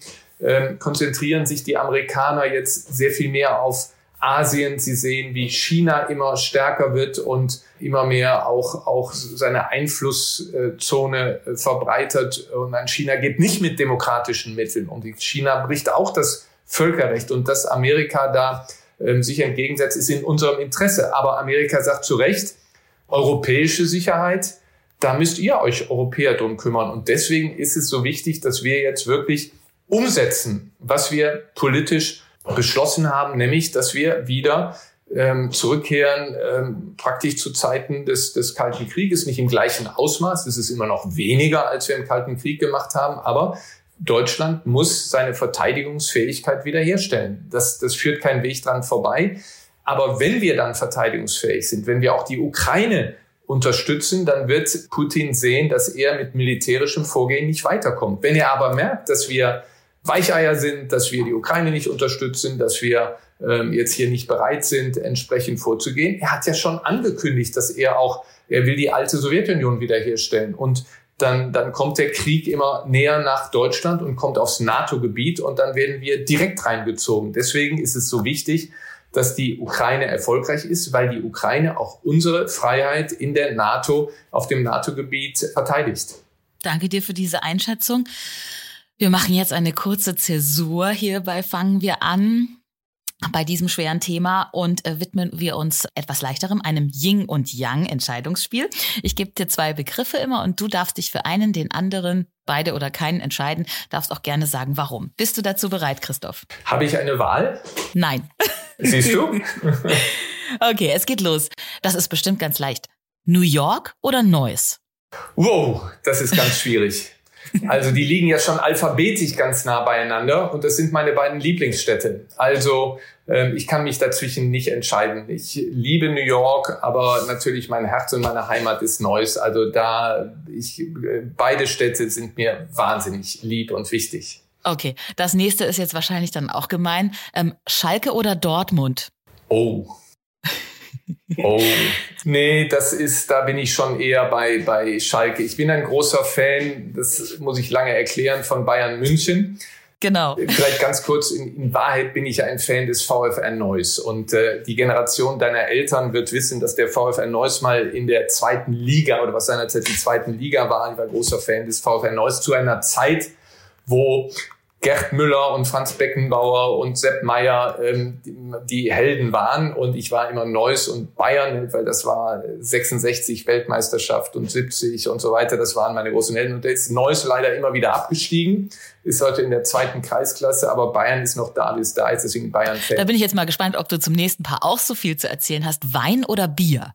konzentrieren sich die Amerikaner jetzt sehr viel mehr auf Asien. Sie sehen, wie China immer stärker wird und immer mehr auch seine Einflusszone verbreitert. Und an China geht nicht mit demokratischen Mitteln. Und China bricht auch das Völkerrecht. Und dass Amerika da sich entgegensetzt, ist in unserem Interesse. Aber Amerika sagt zu Recht, europäische Sicherheit, da müsst ihr euch Europäer drum kümmern. Und deswegen ist es so wichtig, dass wir jetzt wirklich umsetzen, was wir politisch beschlossen haben, nämlich, dass wir wieder zurückkehren praktisch zu Zeiten des Kalten Krieges, nicht im gleichen Ausmaß. Das ist immer noch weniger, als wir im Kalten Krieg gemacht haben. Aber Deutschland muss seine Verteidigungsfähigkeit wiederherstellen. Das führt kein Weg dran vorbei. Aber wenn wir dann verteidigungsfähig sind, wenn wir auch die Ukraine unterstützen, dann wird Putin sehen, dass er mit militärischem Vorgehen nicht weiterkommt. Wenn er aber merkt, dass wir Weicheier sind, dass wir die Ukraine nicht unterstützen, dass wir jetzt hier nicht bereit sind, entsprechend vorzugehen. Er hat ja schon angekündigt, dass er will die alte Sowjetunion wiederherstellen. Und dann kommt der Krieg immer näher nach Deutschland und kommt aufs NATO-Gebiet und dann werden wir direkt reingezogen. Deswegen ist es so wichtig, dass die Ukraine erfolgreich ist, weil die Ukraine auch unsere Freiheit in der NATO, auf dem NATO-Gebiet verteidigt. Danke dir für diese Einschätzung. Wir machen jetzt eine kurze Zäsur. Hierbei fangen wir an bei diesem schweren Thema und widmen wir uns etwas leichterem, einem Yin- und Yang-Entscheidungsspiel. Ich gebe dir zwei Begriffe immer und du darfst dich für einen, den anderen, beide oder keinen entscheiden. Darfst auch gerne sagen, warum. Bist du dazu bereit, Christoph? Habe ich eine Wahl? Nein. Siehst du? Okay, es geht los. Das ist bestimmt ganz leicht. New York oder Neuss? Wow, das ist ganz schwierig. Also die liegen ja schon alphabetisch ganz nah beieinander und das sind meine beiden Lieblingsstädte. Also ich kann mich dazwischen nicht entscheiden. Ich liebe New York, aber natürlich mein Herz und meine Heimat ist Neuss. Also beide Städte sind mir wahnsinnig lieb und wichtig. Okay, das nächste ist jetzt wahrscheinlich dann auch gemein. Schalke oder Dortmund? Oh, nee, da bin ich schon eher bei Schalke. Ich bin ein großer Fan, das muss ich lange erklären, von Bayern München. Genau. Vielleicht ganz kurz, in Wahrheit bin ich ein Fan des VfR Neuss. Und die Generation deiner Eltern wird wissen, dass der VfR Neuss mal in der zweiten Liga oder was seinerzeit die zweiten Liga war. Ich war großer Fan des VfR Neuss zu einer Zeit, wo Gerd Müller und Franz Beckenbauer und Sepp Maier die Helden waren. Und ich war immer Neuss und Bayern, weil das war 66 Weltmeisterschaft und 70 und so weiter. Das waren meine großen Helden. Und jetzt ist Neuss leider immer wieder abgestiegen. Ist heute in der zweiten Kreisklasse, aber Bayern ist noch da, wie es da ist. Deswegen Bayern-Fan. Da bin ich jetzt mal gespannt, ob du zum nächsten Paar auch so viel zu erzählen hast. Wein oder Bier?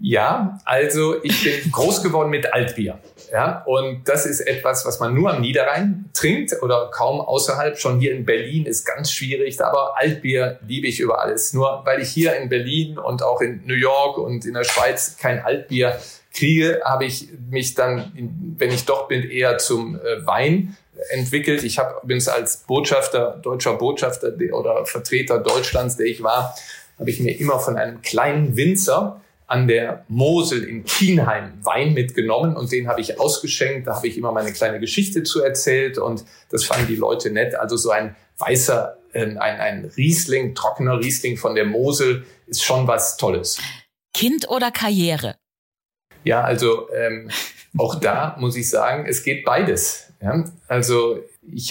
Ja, also ich bin groß geworden mit Altbier. Ja, und das ist etwas, was man nur am Niederrhein trinkt oder kaum außerhalb. Schon hier in Berlin ist ganz schwierig, aber Altbier liebe ich über alles. Nur weil ich hier in Berlin und auch in New York und in der Schweiz kein Altbier kriege, habe ich mich dann, wenn ich doch bin, eher zum Wein entwickelt. Ich habe übrigens als deutscher Botschafter oder Vertreter Deutschlands, der ich war, habe ich mir immer von einem kleinen Winzer an der Mosel in Kienheim Wein mitgenommen und den habe ich ausgeschenkt. Da habe ich immer meine kleine Geschichte zu erzählt und das fanden die Leute nett. Also so ein weißer, ein Riesling, trockener Riesling von der Mosel ist schon was Tolles. Kind oder Karriere? Ja, also auch da muss ich sagen, es geht beides. Ja? Also ich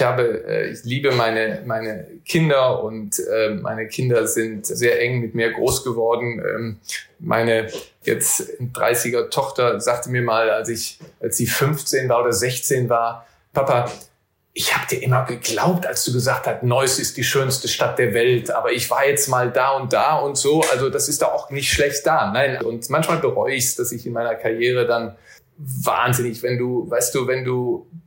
liebe meine Kinder und meine Kinder sind sehr eng mit mir groß geworden. Meine jetzt 30er Tochter sagte mir mal, als sie 15 war oder 16 war, Papa, ich habe dir immer geglaubt, als du gesagt hast, Neuss ist die schönste Stadt der Welt, aber ich war jetzt mal da und so. Also das ist da auch nicht schlecht da. Nein, und manchmal bereue ich es, dass ich in meiner Karriere dann wahnsinnig, wenn du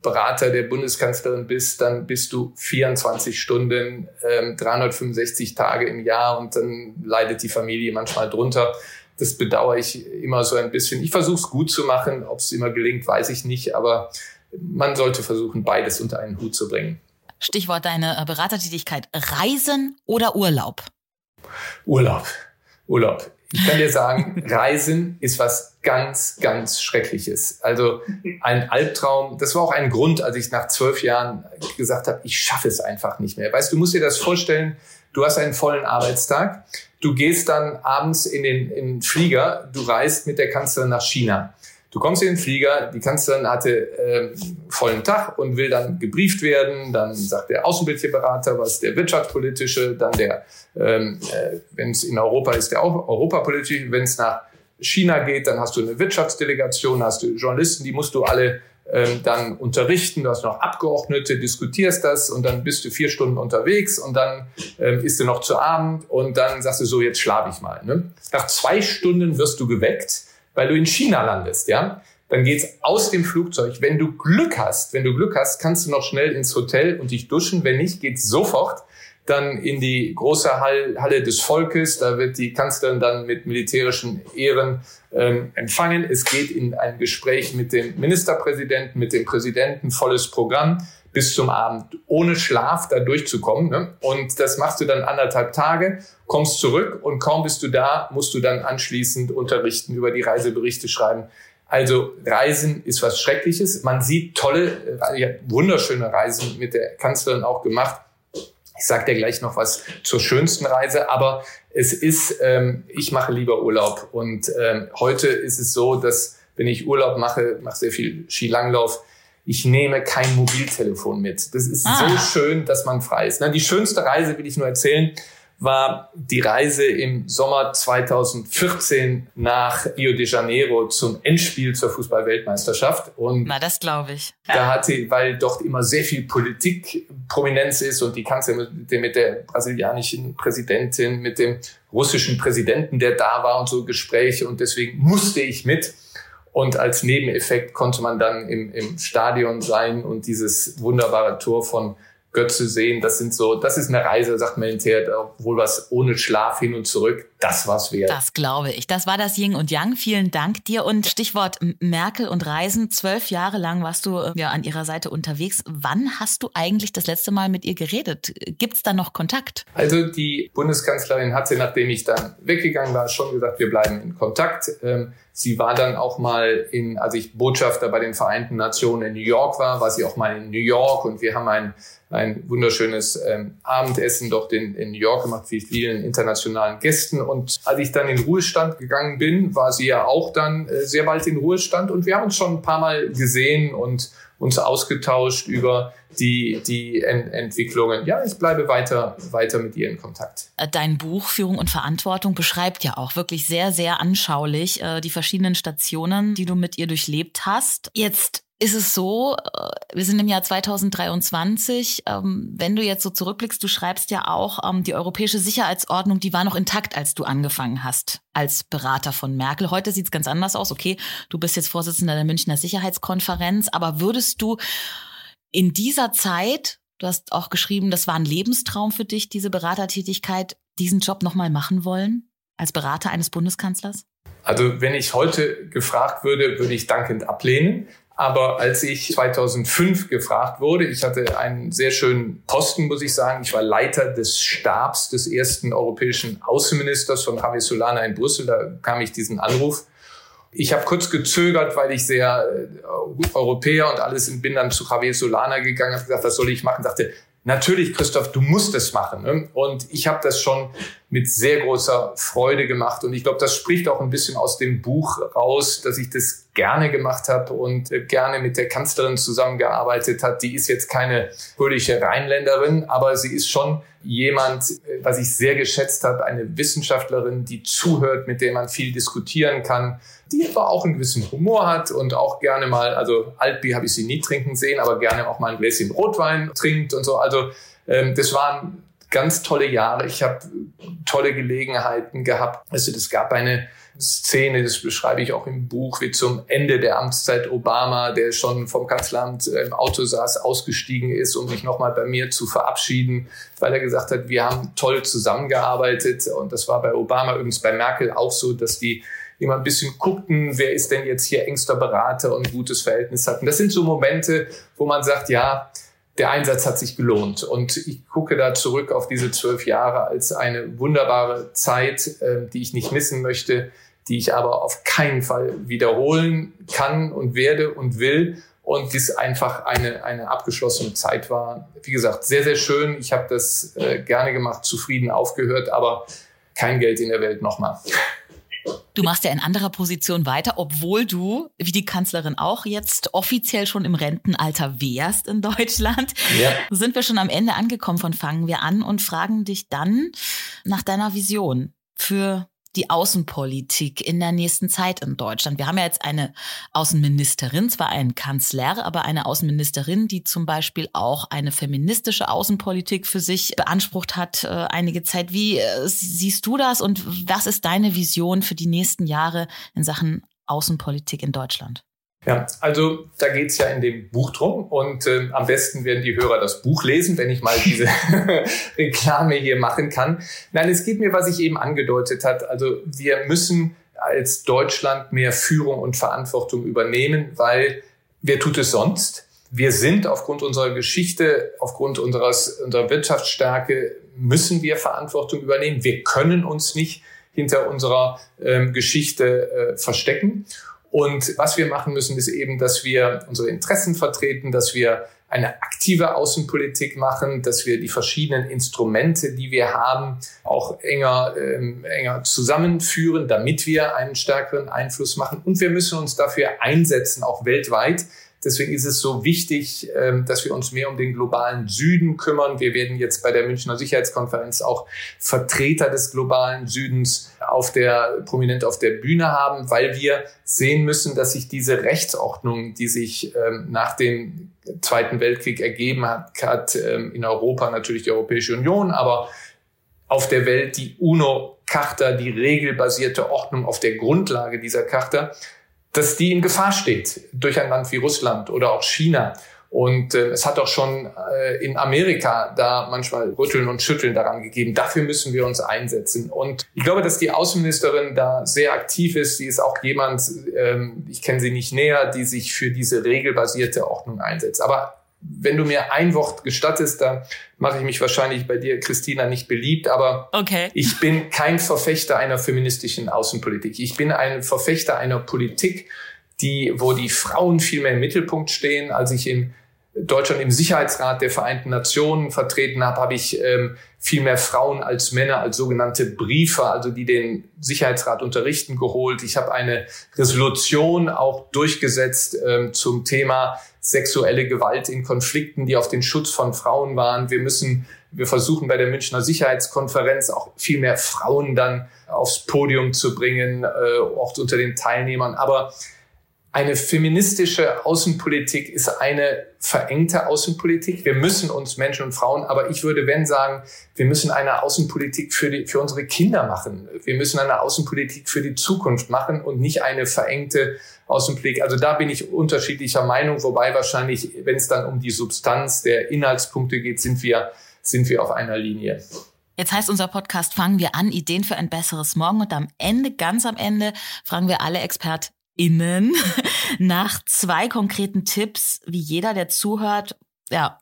Berater der Bundeskanzlerin bist, dann bist du 24 Stunden, 365 Tage im Jahr und dann leidet die Familie manchmal drunter. Das bedauere ich immer so ein bisschen. Ich versuche es gut zu machen, ob es immer gelingt, weiß ich nicht, aber man sollte versuchen, beides unter einen Hut zu bringen. Stichwort deine Beratertätigkeit. Reisen oder Urlaub? Urlaub. Ich kann dir sagen, Reisen ist was ganz, ganz Schreckliches. Also ein Albtraum. Das war auch ein Grund, als ich nach 12 Jahren gesagt habe, ich schaffe es einfach nicht mehr. Weißt du, musst dir das vorstellen, du hast einen vollen Arbeitstag. Du gehst dann abends in den Flieger. Du reist mit der Kanzlerin nach China. Du kommst in den Flieger, die Kanzlerin hatte vollen Tag und will dann gebrieft werden. Dann sagt der Außenpolitikberater, was der wirtschaftspolitische, dann der, wenn es in Europa ist, der europapolitische. Wenn es nach China geht, dann hast du eine Wirtschaftsdelegation, hast du Journalisten, die musst du alle dann unterrichten. Du hast noch Abgeordnete, diskutierst das und dann bist du 4 Stunden unterwegs und dann isst du noch zu Abend und dann sagst du so, jetzt schlafe ich mal. Ne? Nach 2 Stunden wirst du geweckt, weil du in China landest, ja, dann geht's aus dem Flugzeug. Wenn du Glück hast, kannst du noch schnell ins Hotel und dich duschen. Wenn nicht, geht's sofort dann in die große Halle des Volkes. Da wird die Kanzlerin dann mit militärischen Ehren empfangen. Es geht in ein Gespräch mit dem Ministerpräsidenten, mit dem Präsidenten, volles Programm bis zum Abend, ohne Schlaf da durchzukommen. Ne? Und das machst du dann anderthalb Tage, kommst zurück und kaum bist du da, musst du dann anschließend unterrichten, über die Reiseberichte schreiben. Also Reisen ist was Schreckliches. Man sieht tolle, wunderschöne Reisen mit der Kanzlerin auch gemacht. Ich sage dir gleich noch was zur schönsten Reise, aber es ist, ich mache lieber Urlaub. Und heute ist es so, dass wenn ich Urlaub mache sehr viel Skilanglauf, ich nehme kein Mobiltelefon mit. Das ist so schön, dass man frei ist. Die schönste Reise, will ich nur erzählen, war die Reise im Sommer 2014 nach Rio de Janeiro zum Endspiel zur Fußball-Weltmeisterschaft. Und na, das glaube ich. Da hatte, weil dort immer sehr viel Politikprominenz ist und die Kanzlerin mit der brasilianischen Präsidentin, mit dem russischen Präsidenten, der da war und so Gespräche. Und deswegen musste ich mit. Und als Nebeneffekt konnte man dann im Stadion sein und dieses wunderbare Tor von Götze sehen. Das ist eine Reise, sagt man hinterher, obwohl was ohne Schlaf hin und zurück, das war's wert. Das glaube ich. Das war das Yin und Yang. Vielen Dank dir. Und Stichwort Merkel und Reisen. 12 Jahre lang warst du ja an ihrer Seite unterwegs. Wann hast du eigentlich das letzte Mal mit ihr geredet? Gibt's da noch Kontakt? Also die Bundeskanzlerin hat sie, nachdem ich dann weggegangen war, schon gesagt, wir bleiben in Kontakt. Sie war dann auch mal als ich Botschafter bei den Vereinten Nationen in New York war sie auch mal in New York und wir haben ein wunderschönes Abendessen dort in New York gemacht, wie vielen internationalen Gästen. Und als ich dann in Ruhestand gegangen bin, war sie ja auch dann sehr bald in Ruhestand und wir haben uns schon ein paar Mal gesehen und uns ausgetauscht über die Entwicklungen. Ja, ich bleibe weiter mit ihr in Kontakt. Dein Buch Führung und Verantwortung beschreibt ja auch wirklich sehr, sehr anschaulich die verschiedenen Stationen, die du mit ihr durchlebt hast. Jetzt ist es so, wir sind im Jahr 2023, wenn du jetzt so zurückblickst, du schreibst ja auch, die europäische Sicherheitsordnung, die war noch intakt, als du angefangen hast als Berater von Merkel. Heute sieht es ganz anders aus. Okay, du bist jetzt Vorsitzender der Münchner Sicherheitskonferenz, aber würdest du in dieser Zeit, du hast auch geschrieben, das war ein Lebenstraum für dich, diese Beratertätigkeit, diesen Job nochmal machen wollen als Berater eines Bundeskanzlers? Also wenn ich heute gefragt würde, würde ich dankend ablehnen. Aber als ich 2005 gefragt wurde, ich hatte einen sehr schönen Posten, muss ich sagen. Ich war Leiter des Stabs des ersten europäischen Außenministers von Javier Solana in Brüssel. Da kam ich diesen Anruf. Ich habe kurz gezögert, weil ich sehr Europäer und alles bin dann zu Javier Solana gegangen, habe gesagt, was soll ich machen? Ich dachte, natürlich, Christoph, du musst es machen. Und ich habe das schon mit sehr großer Freude gemacht. Und ich glaube, das spricht auch ein bisschen aus dem Buch raus, dass ich das gerne gemacht habe und gerne mit der Kanzlerin zusammengearbeitet hat. Die ist jetzt keine fröhliche Rheinländerin, aber sie ist schon jemand, was ich sehr geschätzt habe, eine Wissenschaftlerin, die zuhört, mit der man viel diskutieren kann, die aber auch einen gewissen Humor hat und auch gerne mal, also Altbier habe ich sie nie trinken sehen, aber gerne auch mal ein Gläschen Rotwein trinkt und so. Also das waren ganz tolle Jahre. Ich habe tolle Gelegenheiten gehabt. Also das gab eine Szene, das beschreibe ich auch im Buch, wie zum Ende der Amtszeit Obama, der schon vom Kanzleramt im Auto saß, ausgestiegen ist, um sich nochmal bei mir zu verabschieden, weil er gesagt hat, wir haben toll zusammengearbeitet. Und das war bei Obama übrigens bei Merkel auch so, dass die immer ein bisschen guckten, wer ist denn jetzt hier engster Berater und gutes Verhältnis hatten. Das sind so Momente, wo man sagt, ja, der Einsatz hat sich gelohnt. Und ich gucke da zurück auf diese 12 Jahre als eine wunderbare Zeit, die ich nicht missen möchte, die ich aber auf keinen Fall wiederholen kann und werde und will. Und dies einfach eine abgeschlossene Zeit war. Wie gesagt, sehr, sehr schön. Ich habe das gerne gemacht, zufrieden aufgehört, aber kein Geld in der Welt nochmal. Du machst ja in anderer Position weiter, obwohl du, wie die Kanzlerin auch, jetzt offiziell schon im Rentenalter wärst in Deutschland. Ja. Sind wir schon am Ende angekommen von Fangen wir an und fragen dich dann nach deiner Vision für die Außenpolitik in der nächsten Zeit in Deutschland. Wir haben ja jetzt eine Außenministerin, zwar einen Kanzler, aber eine Außenministerin, die zum Beispiel auch eine feministische Außenpolitik für sich beansprucht hat, einige Zeit. Wie siehst du das und was ist deine Vision für die nächsten Jahre in Sachen Außenpolitik in Deutschland? Ja, also da geht's ja in dem Buch drum und am besten werden die Hörer das Buch lesen, wenn ich mal diese Reklame hier machen kann. Nein, es geht mir, was ich eben angedeutet hat. Also wir müssen als Deutschland mehr Führung und Verantwortung übernehmen, weil wer tut es sonst? Wir sind aufgrund unserer Geschichte, aufgrund unserer Wirtschaftsstärke, müssen wir Verantwortung übernehmen. Wir können uns nicht hinter unserer Geschichte verstecken. Und was wir machen müssen, ist eben, dass wir unsere Interessen vertreten, dass wir eine aktive Außenpolitik machen, dass wir die verschiedenen Instrumente, die wir haben, auch enger zusammenführen, damit wir einen stärkeren Einfluss machen. Und wir müssen uns dafür einsetzen, auch weltweit. Deswegen ist es so wichtig, dass wir uns mehr um den globalen Süden kümmern. Wir werden jetzt bei der Münchner Sicherheitskonferenz auch Vertreter des globalen Südens prominent auf der Bühne haben, weil wir sehen müssen, dass sich diese Rechtsordnung, die sich nach dem Zweiten Weltkrieg ergeben hat in Europa natürlich die Europäische Union, aber auf der Welt die UNO-Charta, die regelbasierte Ordnung auf der Grundlage dieser Charta, dass die in Gefahr steht durch ein Land wie Russland oder auch China. Und es hat auch schon in Amerika da manchmal Rütteln und Schütteln daran gegeben. Dafür müssen wir uns einsetzen. Und ich glaube, dass die Außenministerin da sehr aktiv ist. Sie ist auch jemand, ich kenne sie nicht näher, die sich für diese regelbasierte Ordnung einsetzt. Aber wenn du mir ein Wort gestattest, dann mache ich mich wahrscheinlich bei dir, Christina, nicht beliebt, aber okay. Ich bin kein Verfechter einer feministischen Außenpolitik. Ich bin ein Verfechter einer Politik, wo die Frauen viel mehr im Mittelpunkt stehen. Als ich in Deutschland im Sicherheitsrat der Vereinten Nationen vertreten habe, habe ich viel mehr Frauen als Männer als sogenannte Briefer, also die den Sicherheitsrat unterrichten, geholt. Ich habe eine Resolution auch durchgesetzt zum Thema sexuelle Gewalt in Konflikten, die auf den Schutz von Frauen waren. Wir versuchen bei der Münchner Sicherheitskonferenz auch viel mehr Frauen dann aufs Podium zu bringen, auch unter den Teilnehmern. Aber eine feministische Außenpolitik ist eine verengte Außenpolitik. Wir müssen uns Menschen und Frauen, aber ich würde sagen, wir müssen eine Außenpolitik für unsere Kinder machen. Wir müssen eine Außenpolitik für die Zukunft machen und nicht eine verengte Außenpolitik. Also da bin ich unterschiedlicher Meinung, wobei wahrscheinlich, wenn es dann um die Substanz der Inhaltspunkte geht, sind wir auf einer Linie. Jetzt heißt unser Podcast, fangen wir an, Ideen für ein besseres Morgen. Und ganz am Ende, fragen wir alle ExpertInnen nach 2 konkreten Tipps, wie jeder, der zuhört, ja,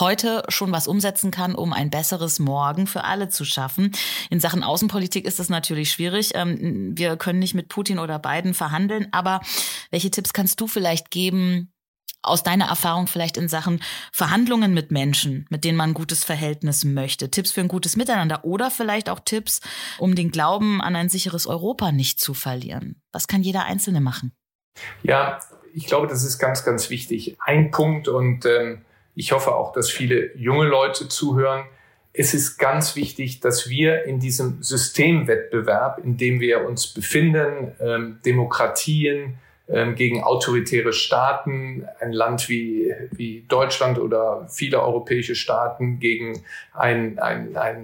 heute schon was umsetzen kann, um ein besseres Morgen für alle zu schaffen. In Sachen Außenpolitik ist das natürlich schwierig. Wir können nicht mit Putin oder Biden verhandeln, aber welche Tipps kannst du vielleicht geben, aus deiner Erfahrung vielleicht in Sachen Verhandlungen mit Menschen, mit denen man ein gutes Verhältnis möchte, Tipps für ein gutes Miteinander oder vielleicht auch Tipps, um den Glauben an ein sicheres Europa nicht zu verlieren? Was kann jeder Einzelne machen? Ja, ich glaube, das ist ganz, ganz wichtig. Ein Punkt und ich hoffe auch, dass viele junge Leute zuhören. Es ist ganz wichtig, dass wir in diesem Systemwettbewerb, in dem wir uns befinden, Demokratien, gegen autoritäre Staaten, ein Land wie Deutschland oder viele europäische Staaten gegen ein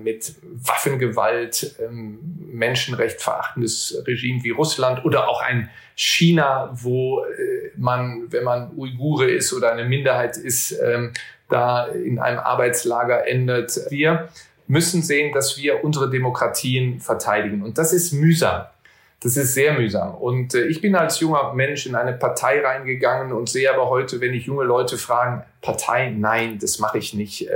mit Waffengewalt, Menschenrecht verachtendes Regime wie Russland oder auch ein China, wo man, wenn man Uigure ist oder eine Minderheit ist, da in einem Arbeitslager endet. Wir müssen sehen, dass wir unsere Demokratien verteidigen. Und das ist mühsam. Das ist sehr mühsam. Und ich bin als junger Mensch in eine Partei reingegangen und sehe aber heute, wenn ich junge Leute fragen, Partei, nein, das mache ich nicht.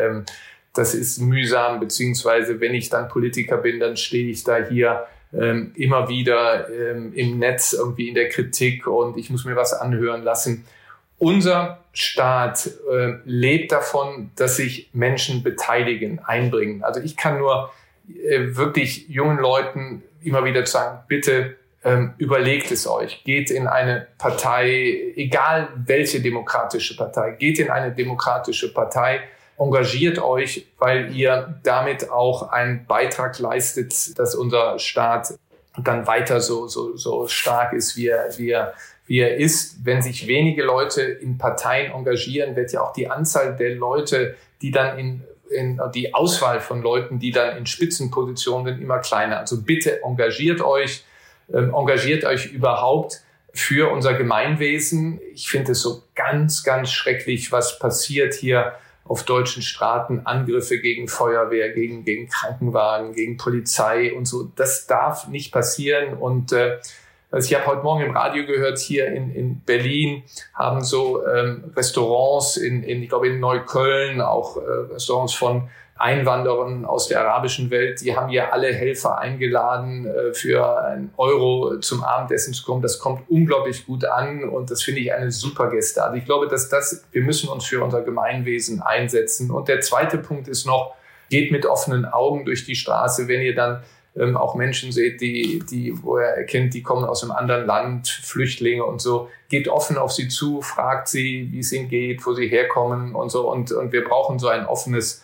Das ist mühsam, beziehungsweise wenn ich dann Politiker bin, dann stehe ich da hier immer wieder im Netz irgendwie in der Kritik und ich muss mir was anhören lassen. Unser Staat lebt davon, dass sich Menschen beteiligen, einbringen. Also ich kann nur wirklich jungen Leuten immer wieder sagen, bitte überlegt es euch, geht in eine Partei, egal welche demokratische Partei, geht in eine demokratische Partei, engagiert euch, weil ihr damit auch einen Beitrag leistet, dass unser Staat dann weiter so stark ist, wie er ist. Wenn sich wenige Leute in Parteien engagieren, wird ja auch die Anzahl der Leute, die dann die Auswahl von Leuten, die dann in Spitzenpositionen sind, immer kleiner. Also bitte engagiert euch überhaupt für unser Gemeinwesen. Ich finde es so ganz, ganz schrecklich, was passiert hier auf deutschen Straßen, Angriffe gegen Feuerwehr, gegen Krankenwagen, gegen Polizei und so. Das darf nicht passieren. Und ich habe heute Morgen im Radio gehört, hier in Berlin haben so Restaurants, ich glaube in Neukölln, auch Restaurants von Einwanderern aus der arabischen Welt, die haben hier alle Helfer eingeladen, für €1 zum Abendessen zu kommen. Das kommt unglaublich gut an und das finde ich eine super Geste. Also ich glaube, wir müssen uns für unser Gemeinwesen einsetzen. Und der zweite Punkt ist noch, geht mit offenen Augen durch die Straße, wenn ihr dann auch Menschen seht, wo er erkennt, die kommen aus einem anderen Land, Flüchtlinge und so, geht offen auf sie zu, fragt sie, wie es ihnen geht, wo sie herkommen und so. Und wir brauchen so ein offenes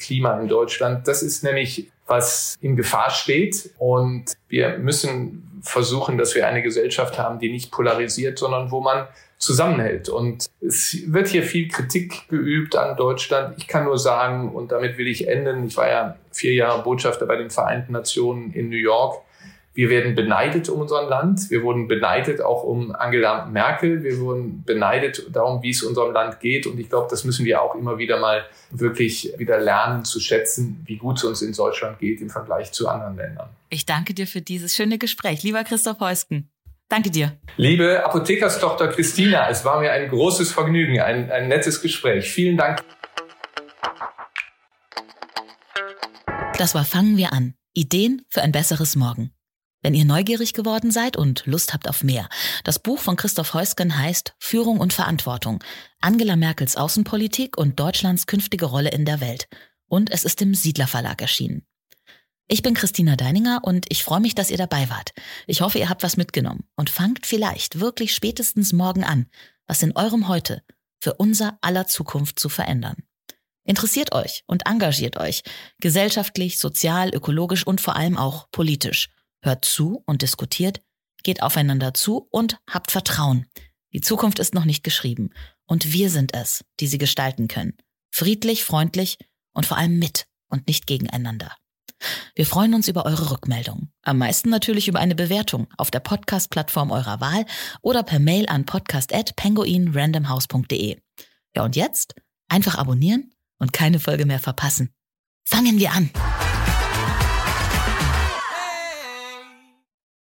Klima in Deutschland. Das ist nämlich, was in Gefahr steht. Und wir müssen versuchen, dass wir eine Gesellschaft haben, die nicht polarisiert, sondern wo man zusammenhält. Und es wird hier viel Kritik geübt an Deutschland. Ich kann nur sagen, und damit will ich enden, ich war ja 4 Jahre Botschafter bei den Vereinten Nationen in New York. Wir werden beneidet um unser Land. Wir wurden beneidet auch um Angela Merkel. Wir wurden beneidet darum, wie es unserem Land geht. Und ich glaube, das müssen wir auch immer wieder mal wirklich wieder lernen zu schätzen, wie gut es uns in Deutschland geht im Vergleich zu anderen Ländern. Ich danke dir für dieses schöne Gespräch. Lieber Christoph Heusken. Danke dir. Liebe Apothekerstochter Christina, es war mir ein großes Vergnügen, ein nettes Gespräch. Vielen Dank. Das war Fangen wir an. Ideen für ein besseres Morgen. Wenn ihr neugierig geworden seid und Lust habt auf mehr, das Buch von Christoph Heusken heißt Führung und Verantwortung. Angela Merkels Außenpolitik und Deutschlands künftige Rolle in der Welt. Und es ist im Siedler Verlag erschienen. Ich bin Christina Deininger und ich freue mich, dass ihr dabei wart. Ich hoffe, ihr habt was mitgenommen und fangt vielleicht wirklich spätestens morgen an, was in eurem Heute für unser aller Zukunft zu verändern. Interessiert euch und engagiert euch, gesellschaftlich, sozial, ökologisch und vor allem auch politisch. Hört zu und diskutiert, geht aufeinander zu und habt Vertrauen. Die Zukunft ist noch nicht geschrieben und wir sind es, die sie gestalten können. Friedlich, freundlich und vor allem mit und nicht gegeneinander. Wir freuen uns über eure Rückmeldung. Am meisten natürlich über eine Bewertung auf der Podcast-Plattform eurer Wahl oder per Mail an podcast@penguinrandomhouse.de. Ja, und jetzt einfach abonnieren und keine Folge mehr verpassen. Fangen wir an!